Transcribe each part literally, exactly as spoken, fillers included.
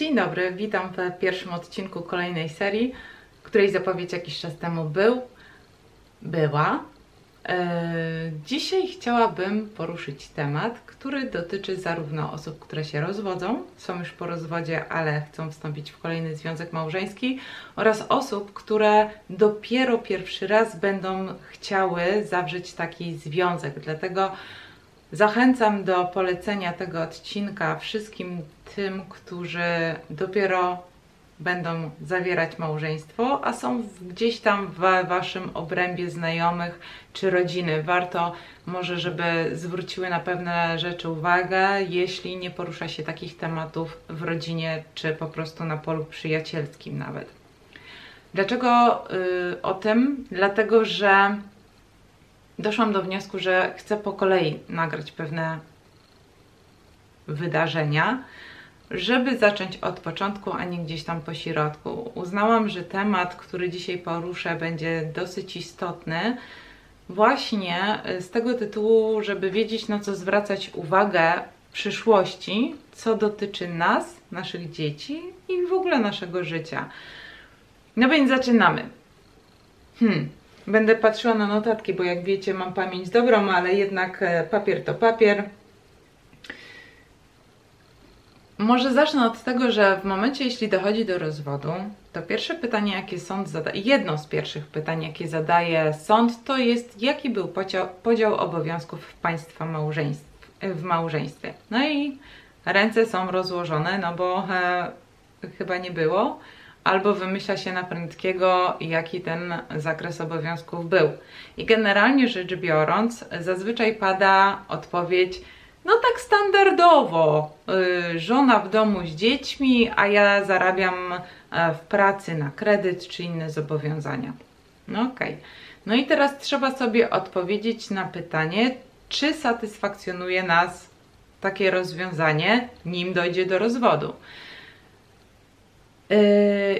Dzień dobry, witam w pierwszym odcinku kolejnej serii, której zapowiedź jakiś czas temu był, była. Yy, dzisiaj chciałabym poruszyć temat, który dotyczy zarówno osób, które się rozwodzą, są już po rozwodzie, ale chcą wstąpić w kolejny związek małżeński, oraz osób, które dopiero pierwszy raz będą chciały zawrzeć taki związek. Dlatego zachęcam do polecenia tego odcinka wszystkim tym, którzy dopiero będą zawierać małżeństwo, a są gdzieś tam w waszym obrębie znajomych czy rodziny. Warto może, żeby zwróciły na pewne rzeczy uwagę, jeśli nie porusza się takich tematów w rodzinie, czy po prostu na polu przyjacielskim nawet. Dlaczego yy, o tym? Dlatego, że doszłam do wniosku, że chcę po kolei nagrać pewne wydarzenia, żeby zacząć od początku, a nie gdzieś tam po środku. Uznałam, że temat, który dzisiaj poruszę, będzie dosyć istotny właśnie z tego tytułu, żeby wiedzieć, na co zwracać uwagę w przyszłości, co dotyczy nas, naszych dzieci i w ogóle naszego życia. No więc zaczynamy. Hmm. Będę patrzyła na notatki, bo jak wiecie, mam pamięć dobrą, ale jednak papier to papier. Może zacznę od tego, że w momencie, jeśli dochodzi do rozwodu, to pierwsze pytanie, jakie sąd zadaje, jedno z pierwszych pytań, jakie zadaje sąd, to jest, jaki był podział, podział obowiązków państwa małżeństw, w małżeństwie. No i ręce są rozłożone, no bo he, chyba nie było. Albo wymyśla się na prędkiego, jaki ten zakres obowiązków był. I generalnie rzecz biorąc, zazwyczaj pada odpowiedź, no tak standardowo, yy, żona w domu z dziećmi, a ja zarabiam yy, w pracy na kredyt czy inne zobowiązania. No okej. No i teraz trzeba sobie odpowiedzieć na pytanie, czy satysfakcjonuje nas takie rozwiązanie, nim dojdzie do rozwodu.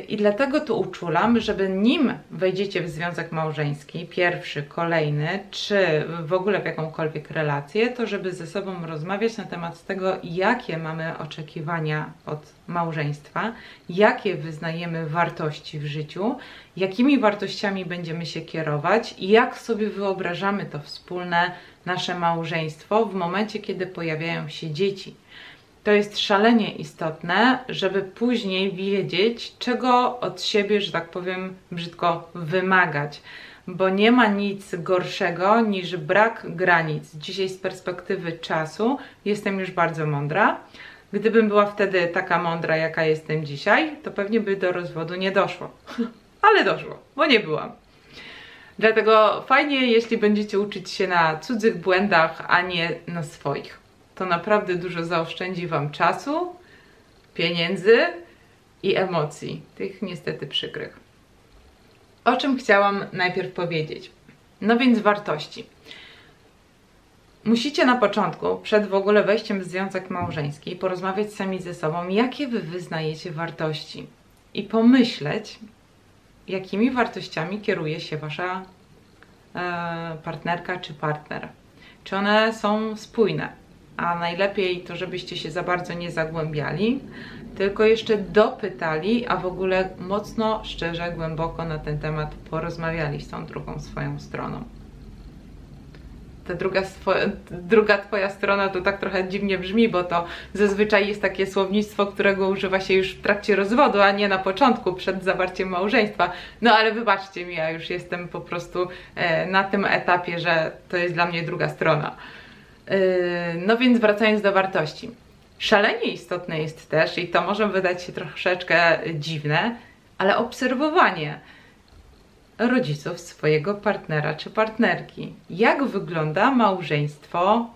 I dlatego tu uczulam, żeby nim wejdziecie w związek małżeński, pierwszy, kolejny, czy w ogóle w jakąkolwiek relację, to żeby ze sobą rozmawiać na temat tego, jakie mamy oczekiwania od małżeństwa, jakie wyznajemy wartości w życiu, jakimi wartościami będziemy się kierować i jak sobie wyobrażamy to wspólne nasze małżeństwo w momencie, kiedy pojawiają się dzieci. To jest szalenie istotne, żeby później wiedzieć, czego od siebie, że tak powiem, brzydko wymagać. Bo nie ma nic gorszego niż brak granic. Dzisiaj z perspektywy czasu jestem już bardzo mądra. Gdybym była wtedy taka mądra, jaka jestem dzisiaj, to pewnie by do rozwodu nie doszło. Ale doszło, bo nie byłam. Dlatego fajnie, jeśli będziecie uczyć się na cudzych błędach, a nie na swoich. To naprawdę dużo zaoszczędzi wam czasu, pieniędzy i emocji, tych niestety przykrych. O czym chciałam najpierw powiedzieć? No więc wartości. Musicie na początku, przed w ogóle wejściem w związek małżeński, porozmawiać sami ze sobą, jakie wy wyznajecie wartości i pomyśleć, jakimi wartościami kieruje się wasza e, partnerka czy partner. Czy one są spójne? A najlepiej to, żebyście się za bardzo nie zagłębiali, tylko jeszcze dopytali, a w ogóle mocno, szczerze, głęboko na ten temat porozmawiali z tą drugą swoją stroną. Ta druga, druga twoja strona to tak trochę dziwnie brzmi, bo to zazwyczaj jest takie słownictwo, którego używa się już w trakcie rozwodu, a nie na początku, przed zawarciem małżeństwa. No ale wybaczcie mi, ja już jestem po prostu e, na tym etapie, że to jest dla mnie druga strona. No więc wracając do wartości. Szalenie istotne jest też, i to może wydać się troszeczkę dziwne, ale obserwowanie rodziców swojego partnera czy partnerki. Jak wygląda małżeństwo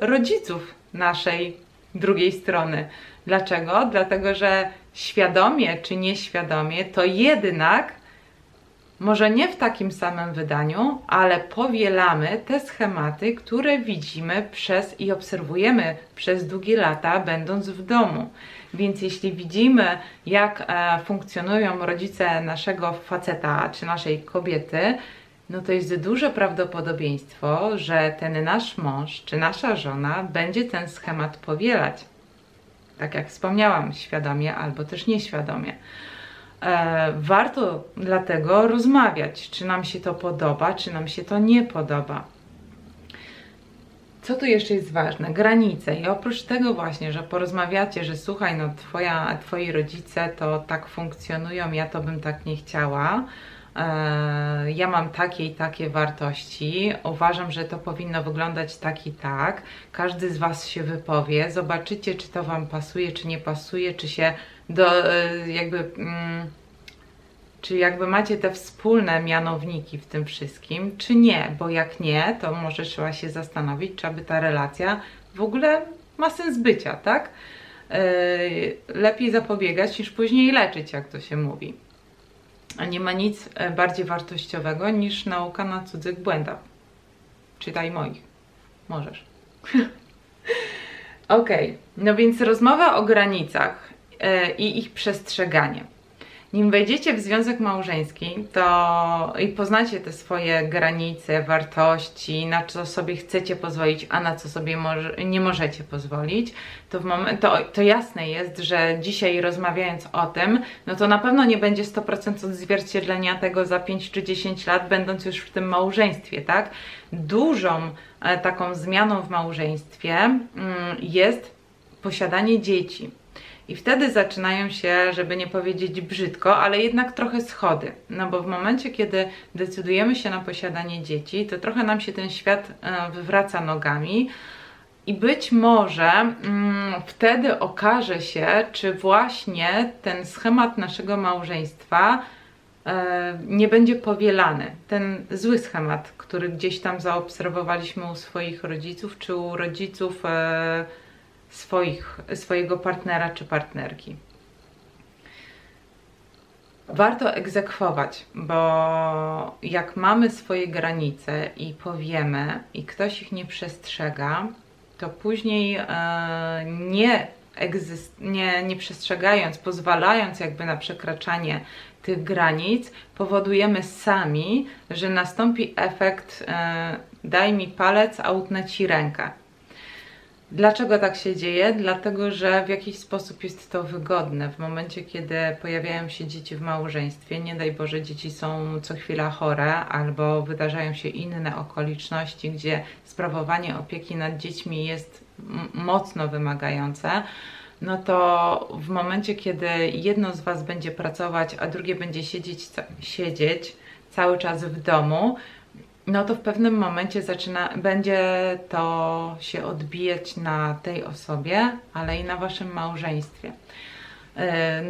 rodziców naszej drugiej strony? Dlaczego? Dlatego, że świadomie czy nieświadomie to jednak może nie w takim samym wydaniu, ale powielamy te schematy, które widzimy przez i obserwujemy przez długie lata, będąc w domu. Więc jeśli widzimy, jak e, funkcjonują rodzice naszego faceta czy naszej kobiety, no to jest duże prawdopodobieństwo, że ten nasz mąż czy nasza żona będzie ten schemat powielać. tak jak wspomniałam, świadomie albo też nieświadomie. E, warto dlatego rozmawiać, czy nam się to podoba, czy nam się to nie podoba. Co tu jeszcze jest ważne? Granice. I oprócz tego właśnie, że porozmawiacie, że słuchaj, no twoja, twoi rodzice to tak funkcjonują, ja to bym tak nie chciała, e, ja mam takie i takie wartości, uważam, że to powinno wyglądać tak i tak, każdy z was się wypowie, zobaczycie, czy to wam pasuje, czy nie pasuje, czy się do e, jakby... Mm, czy jakby macie te wspólne mianowniki w tym wszystkim, czy nie, bo jak nie, to może trzeba się zastanowić, czy aby ta relacja w ogóle ma sens bycia, tak? Yy, lepiej zapobiegać niż później leczyć, jak to się mówi. A nie ma nic bardziej wartościowego niż nauka na cudzych błędach. Czytaj moich. Możesz. Okej, no więc rozmowa o granicach yy, i ich przestrzeganie. Nim wejdziecie w związek małżeński to i poznacie te swoje granice, wartości, na co sobie chcecie pozwolić, a na co sobie może, nie możecie pozwolić, to, w moment, to, to jasne jest, że dzisiaj rozmawiając o tym, no to na pewno nie będzie sto procent odzwierciedlenia tego za pięć czy dziesięć lat, będąc już w tym małżeństwie, tak? Dużą e, taką zmianą w małżeństwie mm, jest posiadanie dzieci. I wtedy zaczynają się, żeby nie powiedzieć brzydko, ale jednak trochę schody. No bo w momencie, kiedy decydujemy się na posiadanie dzieci, to trochę nam się ten świat wywraca nogami i być może mm, wtedy okaże się, czy właśnie ten schemat naszego małżeństwa e, nie będzie powielany. Ten zły schemat, który gdzieś tam zaobserwowaliśmy u swoich rodziców, czy u rodziców... E, Swoich, swojego partnera czy partnerki. Warto egzekwować, bo jak mamy swoje granice i powiemy i ktoś ich nie przestrzega, to później e, nie, nie, nie przestrzegając, pozwalając jakby na przekraczanie tych granic, powodujemy sami, że nastąpi efekt e, daj mi palec, a utnę ci rękę. Dlaczego tak się dzieje? Dlatego, że w jakiś sposób jest to wygodne. W momencie, kiedy pojawiają się dzieci w małżeństwie, nie daj Boże, dzieci są co chwila chore albo wydarzają się inne okoliczności, gdzie sprawowanie opieki nad dziećmi jest mocno wymagające, no to w momencie, kiedy jedno z was będzie pracować, a drugie będzie siedzieć, siedzieć cały czas w domu, no to w pewnym momencie zaczyna, będzie to się odbijać na tej osobie, ale i na waszym małżeństwie. Yy,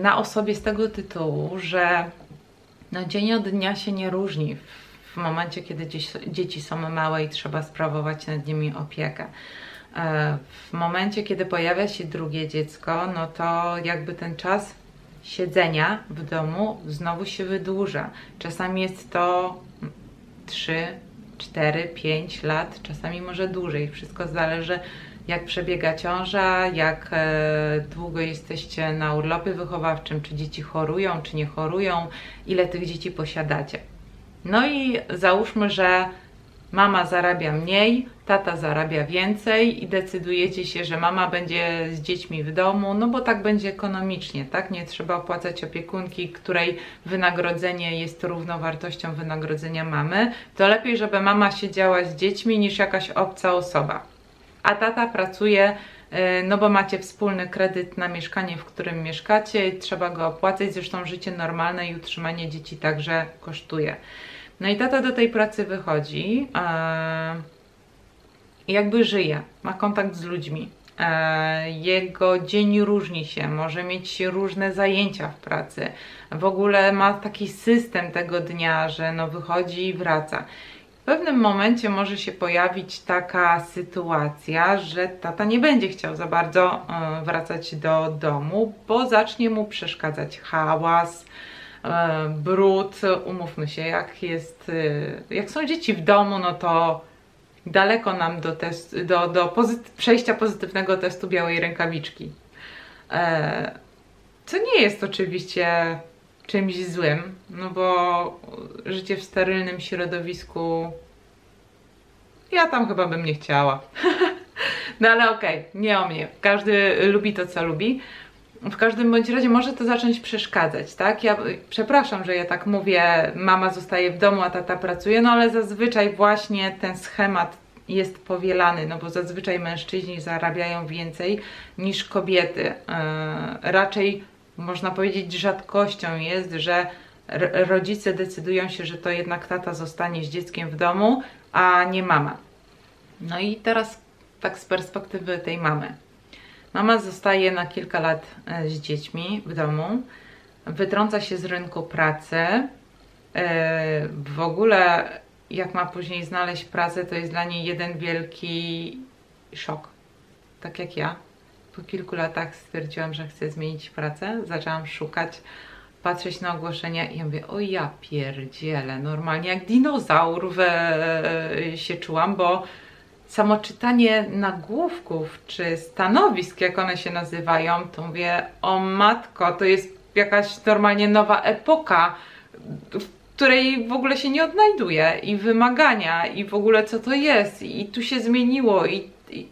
na osobie z tego tytułu, że no, dzień od dnia się nie różni w, w momencie, kiedy dziś, dzieci są małe i trzeba sprawować nad nimi opiekę. Yy, w momencie, kiedy pojawia się drugie dziecko, no to jakby ten czas siedzenia w domu znowu się wydłuża. Czasami jest to trzy, cztery, pięć lat, czasami może dłużej. Wszystko zależy, jak przebiega ciąża, jak e, długo jesteście na urlopie wychowawczym, czy dzieci chorują, czy nie chorują, ile tych dzieci posiadacie. No i załóżmy, że mama zarabia mniej, tata zarabia więcej i decydujecie się, że mama będzie z dziećmi w domu, no bo tak będzie ekonomicznie, tak? Nie trzeba opłacać opiekunki, której wynagrodzenie jest równowartością wynagrodzenia mamy. To lepiej, żeby mama siedziała z dziećmi niż jakaś obca osoba. A tata pracuje, no bo macie wspólny kredyt na mieszkanie, w którym mieszkacie i trzeba go opłacać, zresztą życie normalne i utrzymanie dzieci także kosztuje. No i tata do tej pracy wychodzi, e, jakby żyje, ma kontakt z ludźmi, e, jego dzień różni się, może mieć różne zajęcia w pracy, w ogóle ma taki system tego dnia, że no wychodzi i wraca. W pewnym momencie może się pojawić taka sytuacja, że tata nie będzie chciał za bardzo e, wracać do domu, bo zacznie mu przeszkadzać hałas, brud, umówmy się, jak jest, jak są dzieci w domu, no to daleko nam do, test, do, do pozyty- przejścia pozytywnego testu białej rękawiczki. E, co nie jest oczywiście czymś złym, no bo życie w sterylnym środowisku ja tam chyba bym nie chciała. No ale okej, okay, nie o mnie. Każdy lubi to, co lubi. W każdym bądź razie może to zacząć przeszkadzać, tak? Ja przepraszam, że ja tak mówię, mama zostaje w domu, a tata pracuje, no ale zazwyczaj właśnie ten schemat jest powielany, no bo zazwyczaj mężczyźni zarabiają więcej niż kobiety. Yy, raczej można powiedzieć rzadkością jest, że rodzice decydują się, że to jednak tata zostanie z dzieckiem w domu, a nie mama. No i teraz tak z perspektywy tej mamy. Mama zostaje na kilka lat z dziećmi w domu, wytrąca się z rynku pracy. Yy, w ogóle jak ma później znaleźć pracę, to jest dla niej jeden wielki szok. Tak jak ja. Po kilku latach stwierdziłam, że chcę zmienić pracę. Zaczęłam szukać, patrzeć na ogłoszenia i ja mówię, o ja pierdzielę, normalnie jak dinozaur się czułam, bo samo czytanie nagłówków czy stanowisk, jak one się nazywają, to mówię, o matko, to jest jakaś normalnie nowa epoka, w której w ogóle się nie odnajduje, i wymagania, i w ogóle co to jest, i tu się zmieniło, i, i...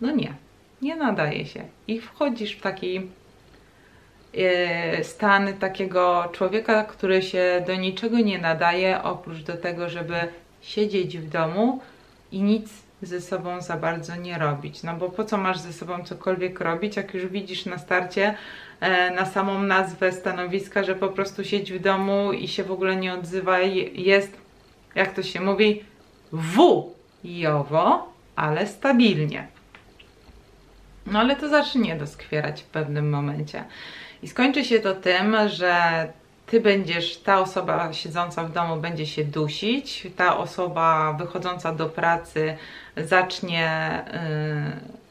no nie, nie nadaje się. I wchodzisz w taki stan takiego człowieka, który się do niczego nie nadaje, oprócz do tego, żeby siedzieć w domu i nic ze sobą za bardzo nie robić. No bo po co masz ze sobą cokolwiek robić, jak już widzisz na starcie, na samą nazwę stanowiska, że po prostu siedź w domu i się w ogóle nie odzywaj. Jest, jak to się mówi, wujowo, ale stabilnie. No ale to zacznie doskwierać w pewnym momencie. I skończy się to tym, że ty będziesz, ta osoba siedząca w domu będzie się dusić, ta osoba wychodząca do pracy zacznie,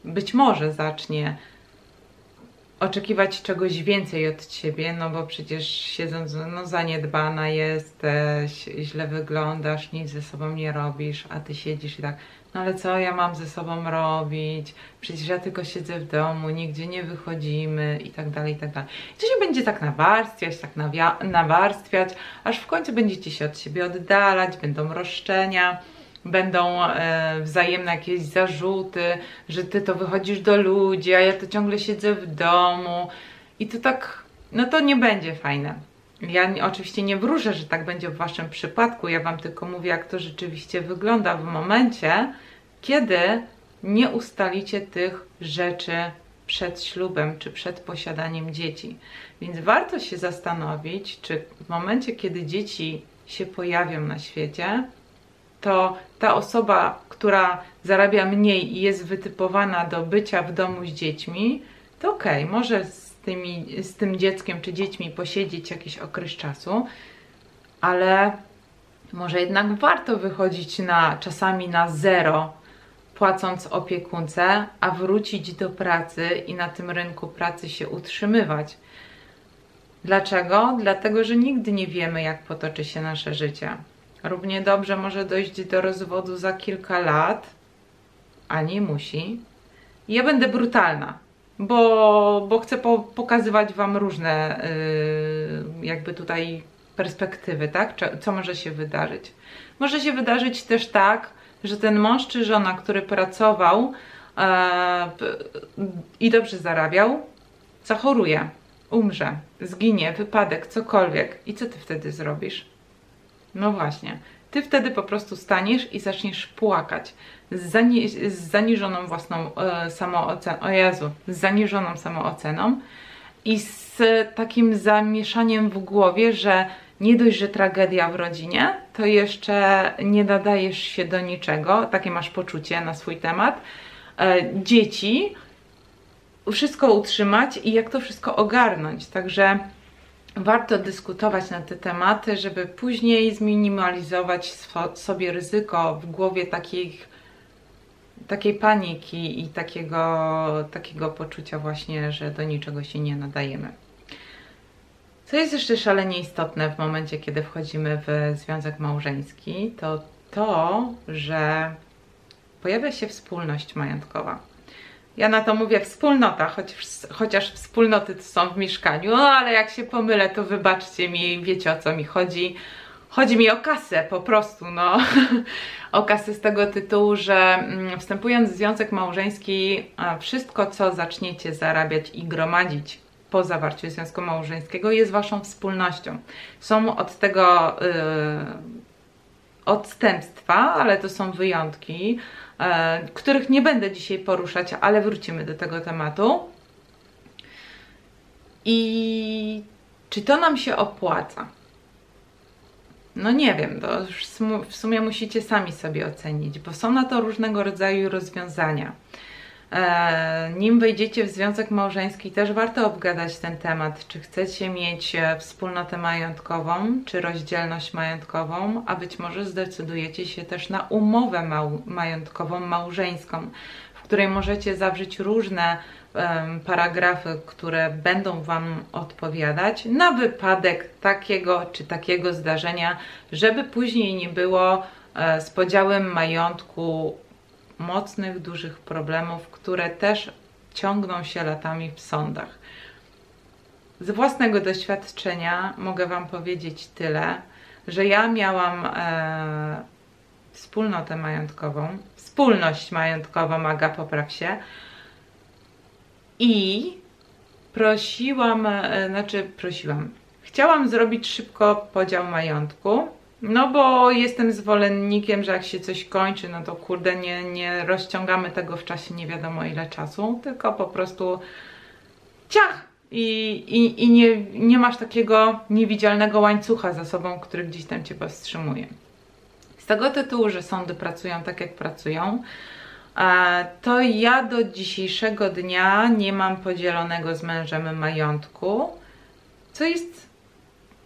yy, być może zacznie oczekiwać czegoś więcej od ciebie, no bo przecież siedząc, no zaniedbana jesteś, źle wyglądasz, nic ze sobą nie robisz, a ty siedzisz i tak, no ale co ja mam ze sobą robić, przecież ja tylko siedzę w domu, nigdzie nie wychodzimy i tak dalej, i tak dalej. I to się będzie tak nawarstwiać, tak nawarstwiać, aż w końcu będziecie się od siebie oddalać, będą roszczenia, będą e, wzajemne jakieś zarzuty, że ty to wychodzisz do ludzi, a ja to ciągle siedzę w domu i to tak, no to nie będzie fajne. Ja oczywiście nie wróżę, że tak będzie w waszym przypadku, ja wam tylko mówię, jak to rzeczywiście wygląda w momencie, kiedy nie ustalicie tych rzeczy przed ślubem czy przed posiadaniem dzieci. Więc warto się zastanowić, czy w momencie, kiedy dzieci się pojawią na świecie, to ta osoba, która zarabia mniej i jest wytypowana do bycia w domu z dziećmi, to okej, okay, może z, tymi, z tym dzieckiem czy dziećmi posiedzieć jakiś okres czasu, ale może jednak warto wychodzić na, czasami na zero, płacąc opiekunce, a wrócić do pracy i na tym rynku pracy się utrzymywać. Dlaczego? Dlatego, że nigdy nie wiemy, jak potoczy się nasze życie. Równie dobrze może dojść do rozwodu za kilka lat, a nie musi. Ja będę brutalna, bo, bo chcę po, pokazywać wam różne yy, jakby tutaj perspektywy, tak? Co, co może się wydarzyć. Może się wydarzyć też tak, że ten mąż czy żona, który pracował yy, i dobrze zarabiał, zachoruje, umrze, zginie, wypadek, cokolwiek. I co ty wtedy zrobisz? No właśnie, ty wtedy po prostu staniesz i zaczniesz płakać z, zani z zaniżoną własną e, samooceną, o Jezu, z zaniżoną samooceną i z e, takim zamieszaniem w głowie, że nie dość, że tragedia w rodzinie, to jeszcze nie nadajesz się do niczego, takie masz poczucie na swój temat, e, dzieci, wszystko utrzymać i jak to wszystko ogarnąć, także warto dyskutować na te tematy, żeby później zminimalizować sobie ryzyko w głowie takich, takiej paniki i takiego, takiego poczucia właśnie, że do niczego się nie nadajemy. Co jest jeszcze szalenie istotne w momencie, kiedy wchodzimy w związek małżeński, to to, że pojawia się wspólność majątkowa. Ja na to mówię wspólnota, choć, chociaż wspólnoty to są w mieszkaniu, no ale jak się pomylę, to wybaczcie mi, wiecie o co mi chodzi. Chodzi mi o kasę po prostu, no. O kasę z tego tytułu, że wstępując w związek małżeński, wszystko co zaczniecie zarabiać i gromadzić po zawarciu związku małżeńskiego jest waszą wspólnością. Są od tego yy, odstępstwa, ale to są wyjątki, yy, których nie będę dzisiaj poruszać, ale wrócimy do tego tematu. I czy to nam się opłaca? No nie wiem, to w sumie musicie sami sobie ocenić, bo są na to różnego rodzaju rozwiązania. E, nim wejdziecie w związek małżeński, też warto obgadać ten temat, czy chcecie mieć wspólnotę majątkową, czy rozdzielność majątkową, a być może zdecydujecie się też na umowę mał- majątkową, małżeńską, w której możecie zawrzeć różne um, paragrafy, które będą wam odpowiadać na wypadek takiego czy takiego zdarzenia, żeby później nie było e, z podziałem majątku mocnych, dużych problemów, które też ciągną się latami w sądach. Z własnego doświadczenia mogę wam powiedzieć tyle, że ja miałam e, wspólnotę majątkową, wspólność majątkową, Aga, popraw się, i prosiłam, znaczy prosiłam, chciałam zrobić szybko podział majątku, no bo jestem zwolennikiem, że jak się coś kończy, no to kurde, nie, nie rozciągamy tego w czasie nie wiadomo ile czasu, tylko po prostu ciach i, i, i nie, nie masz takiego niewidzialnego łańcucha za sobą, który gdzieś tam cię powstrzymuje. Z tego tytułu, że sądy pracują tak jak pracują, to ja do dzisiejszego dnia nie mam podzielonego z mężem majątku, co jest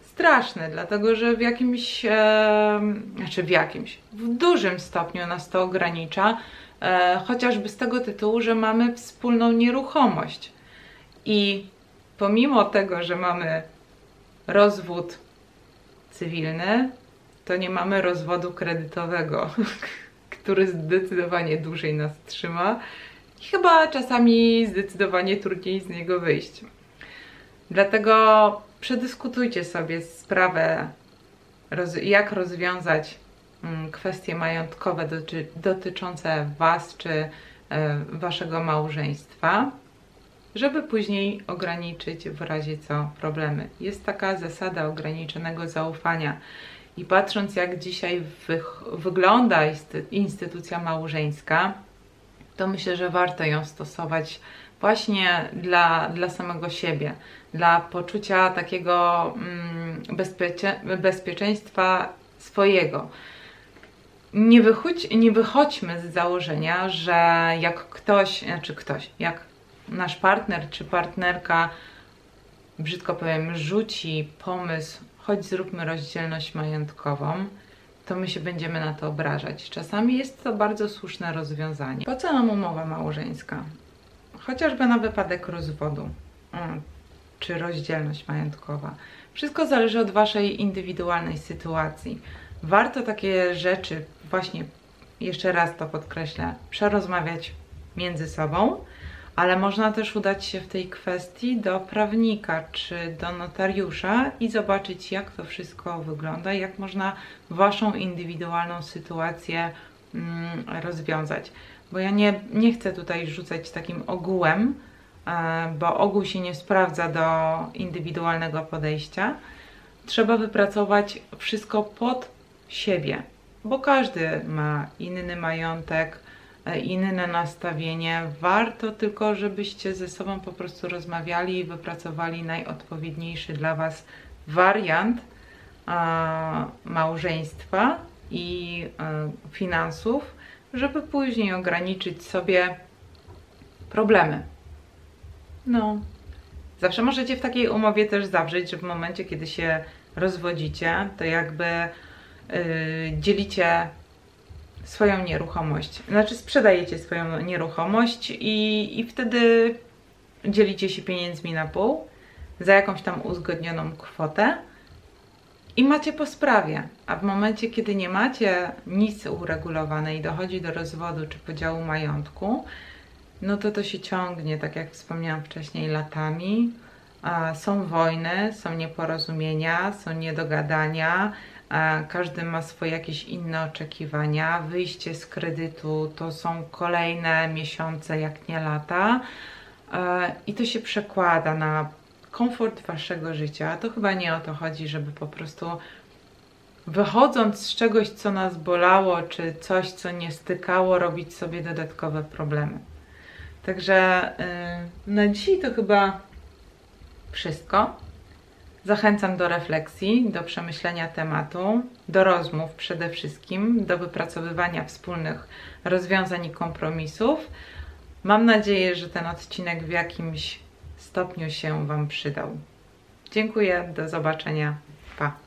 straszne, dlatego że w jakimś, e, znaczy w jakimś, w dużym stopniu nas to ogranicza, e, chociażby z tego tytułu, że mamy wspólną nieruchomość i pomimo tego, że mamy rozwód cywilny, to nie mamy rozwodu kredytowego, który zdecydowanie dłużej nas trzyma i chyba czasami zdecydowanie trudniej z niego wyjść. Dlatego przedyskutujcie sobie sprawę, jak rozwiązać kwestie majątkowe dotyczące was czy waszego małżeństwa, żeby później ograniczyć w razie co problemy. Jest taka zasada ograniczonego zaufania. I patrząc jak dzisiaj wy wygląda instytucja małżeńska, to myślę, że warto ją stosować właśnie dla, dla samego siebie, dla poczucia takiego mm, bezpiecze bezpieczeństwa swojego. Nie, wychodź, nie wychodźmy z założenia, że jak ktoś, znaczy ktoś, jak nasz partner czy partnerka, brzydko powiem, rzuci pomysł, choć zróbmy rozdzielność majątkową, to my się będziemy na to obrażać. Czasami jest to bardzo słuszne rozwiązanie. Po co nam umowa małżeńska? Chociażby na wypadek rozwodu, czy rozdzielność majątkowa. Wszystko zależy od waszej indywidualnej sytuacji. Warto takie rzeczy, właśnie jeszcze raz to podkreślę, przerozmawiać między sobą, ale można też udać się w tej kwestii do prawnika czy do notariusza i zobaczyć jak to wszystko wygląda, jak można waszą indywidualną sytuację mm, rozwiązać. Bo ja nie, nie chcę tutaj rzucać takim ogółem, yy, bo ogół się nie sprawdza do indywidualnego podejścia. Trzeba wypracować wszystko pod siebie, bo każdy ma inny majątek, inne nastawienie. Warto tylko, żebyście ze sobą po prostu rozmawiali i wypracowali najodpowiedniejszy dla was wariant a, małżeństwa i a, finansów, żeby później ograniczyć sobie problemy. No, zawsze możecie w takiej umowie też zawrzeć, że w momencie, kiedy się rozwodzicie, to jakby yy, dzielicie swoją nieruchomość, znaczy sprzedajecie swoją nieruchomość i, i wtedy dzielicie się pieniędzmi na pół za jakąś tam uzgodnioną kwotę i macie po sprawie, a w momencie kiedy nie macie nic uregulowane i dochodzi do rozwodu czy podziału majątku, no to to się ciągnie, tak jak wspomniałam wcześniej, latami. Są wojny, są nieporozumienia, są niedogadania, każdy ma swoje jakieś inne oczekiwania. Wyjście z kredytu to są kolejne miesiące, jak nie lata, i to się przekłada na komfort waszego życia. To chyba nie o to chodzi, żeby po prostu wychodząc z czegoś, co nas bolało, czy coś, co nie stykało, robić sobie dodatkowe problemy. Także yy, na dzisiaj to chyba wszystko. Zachęcam do refleksji, do przemyślenia tematu, do rozmów przede wszystkim, do wypracowywania wspólnych rozwiązań i kompromisów. Mam nadzieję, że ten odcinek w jakimś stopniu się wam przydał. Dziękuję, do zobaczenia, pa!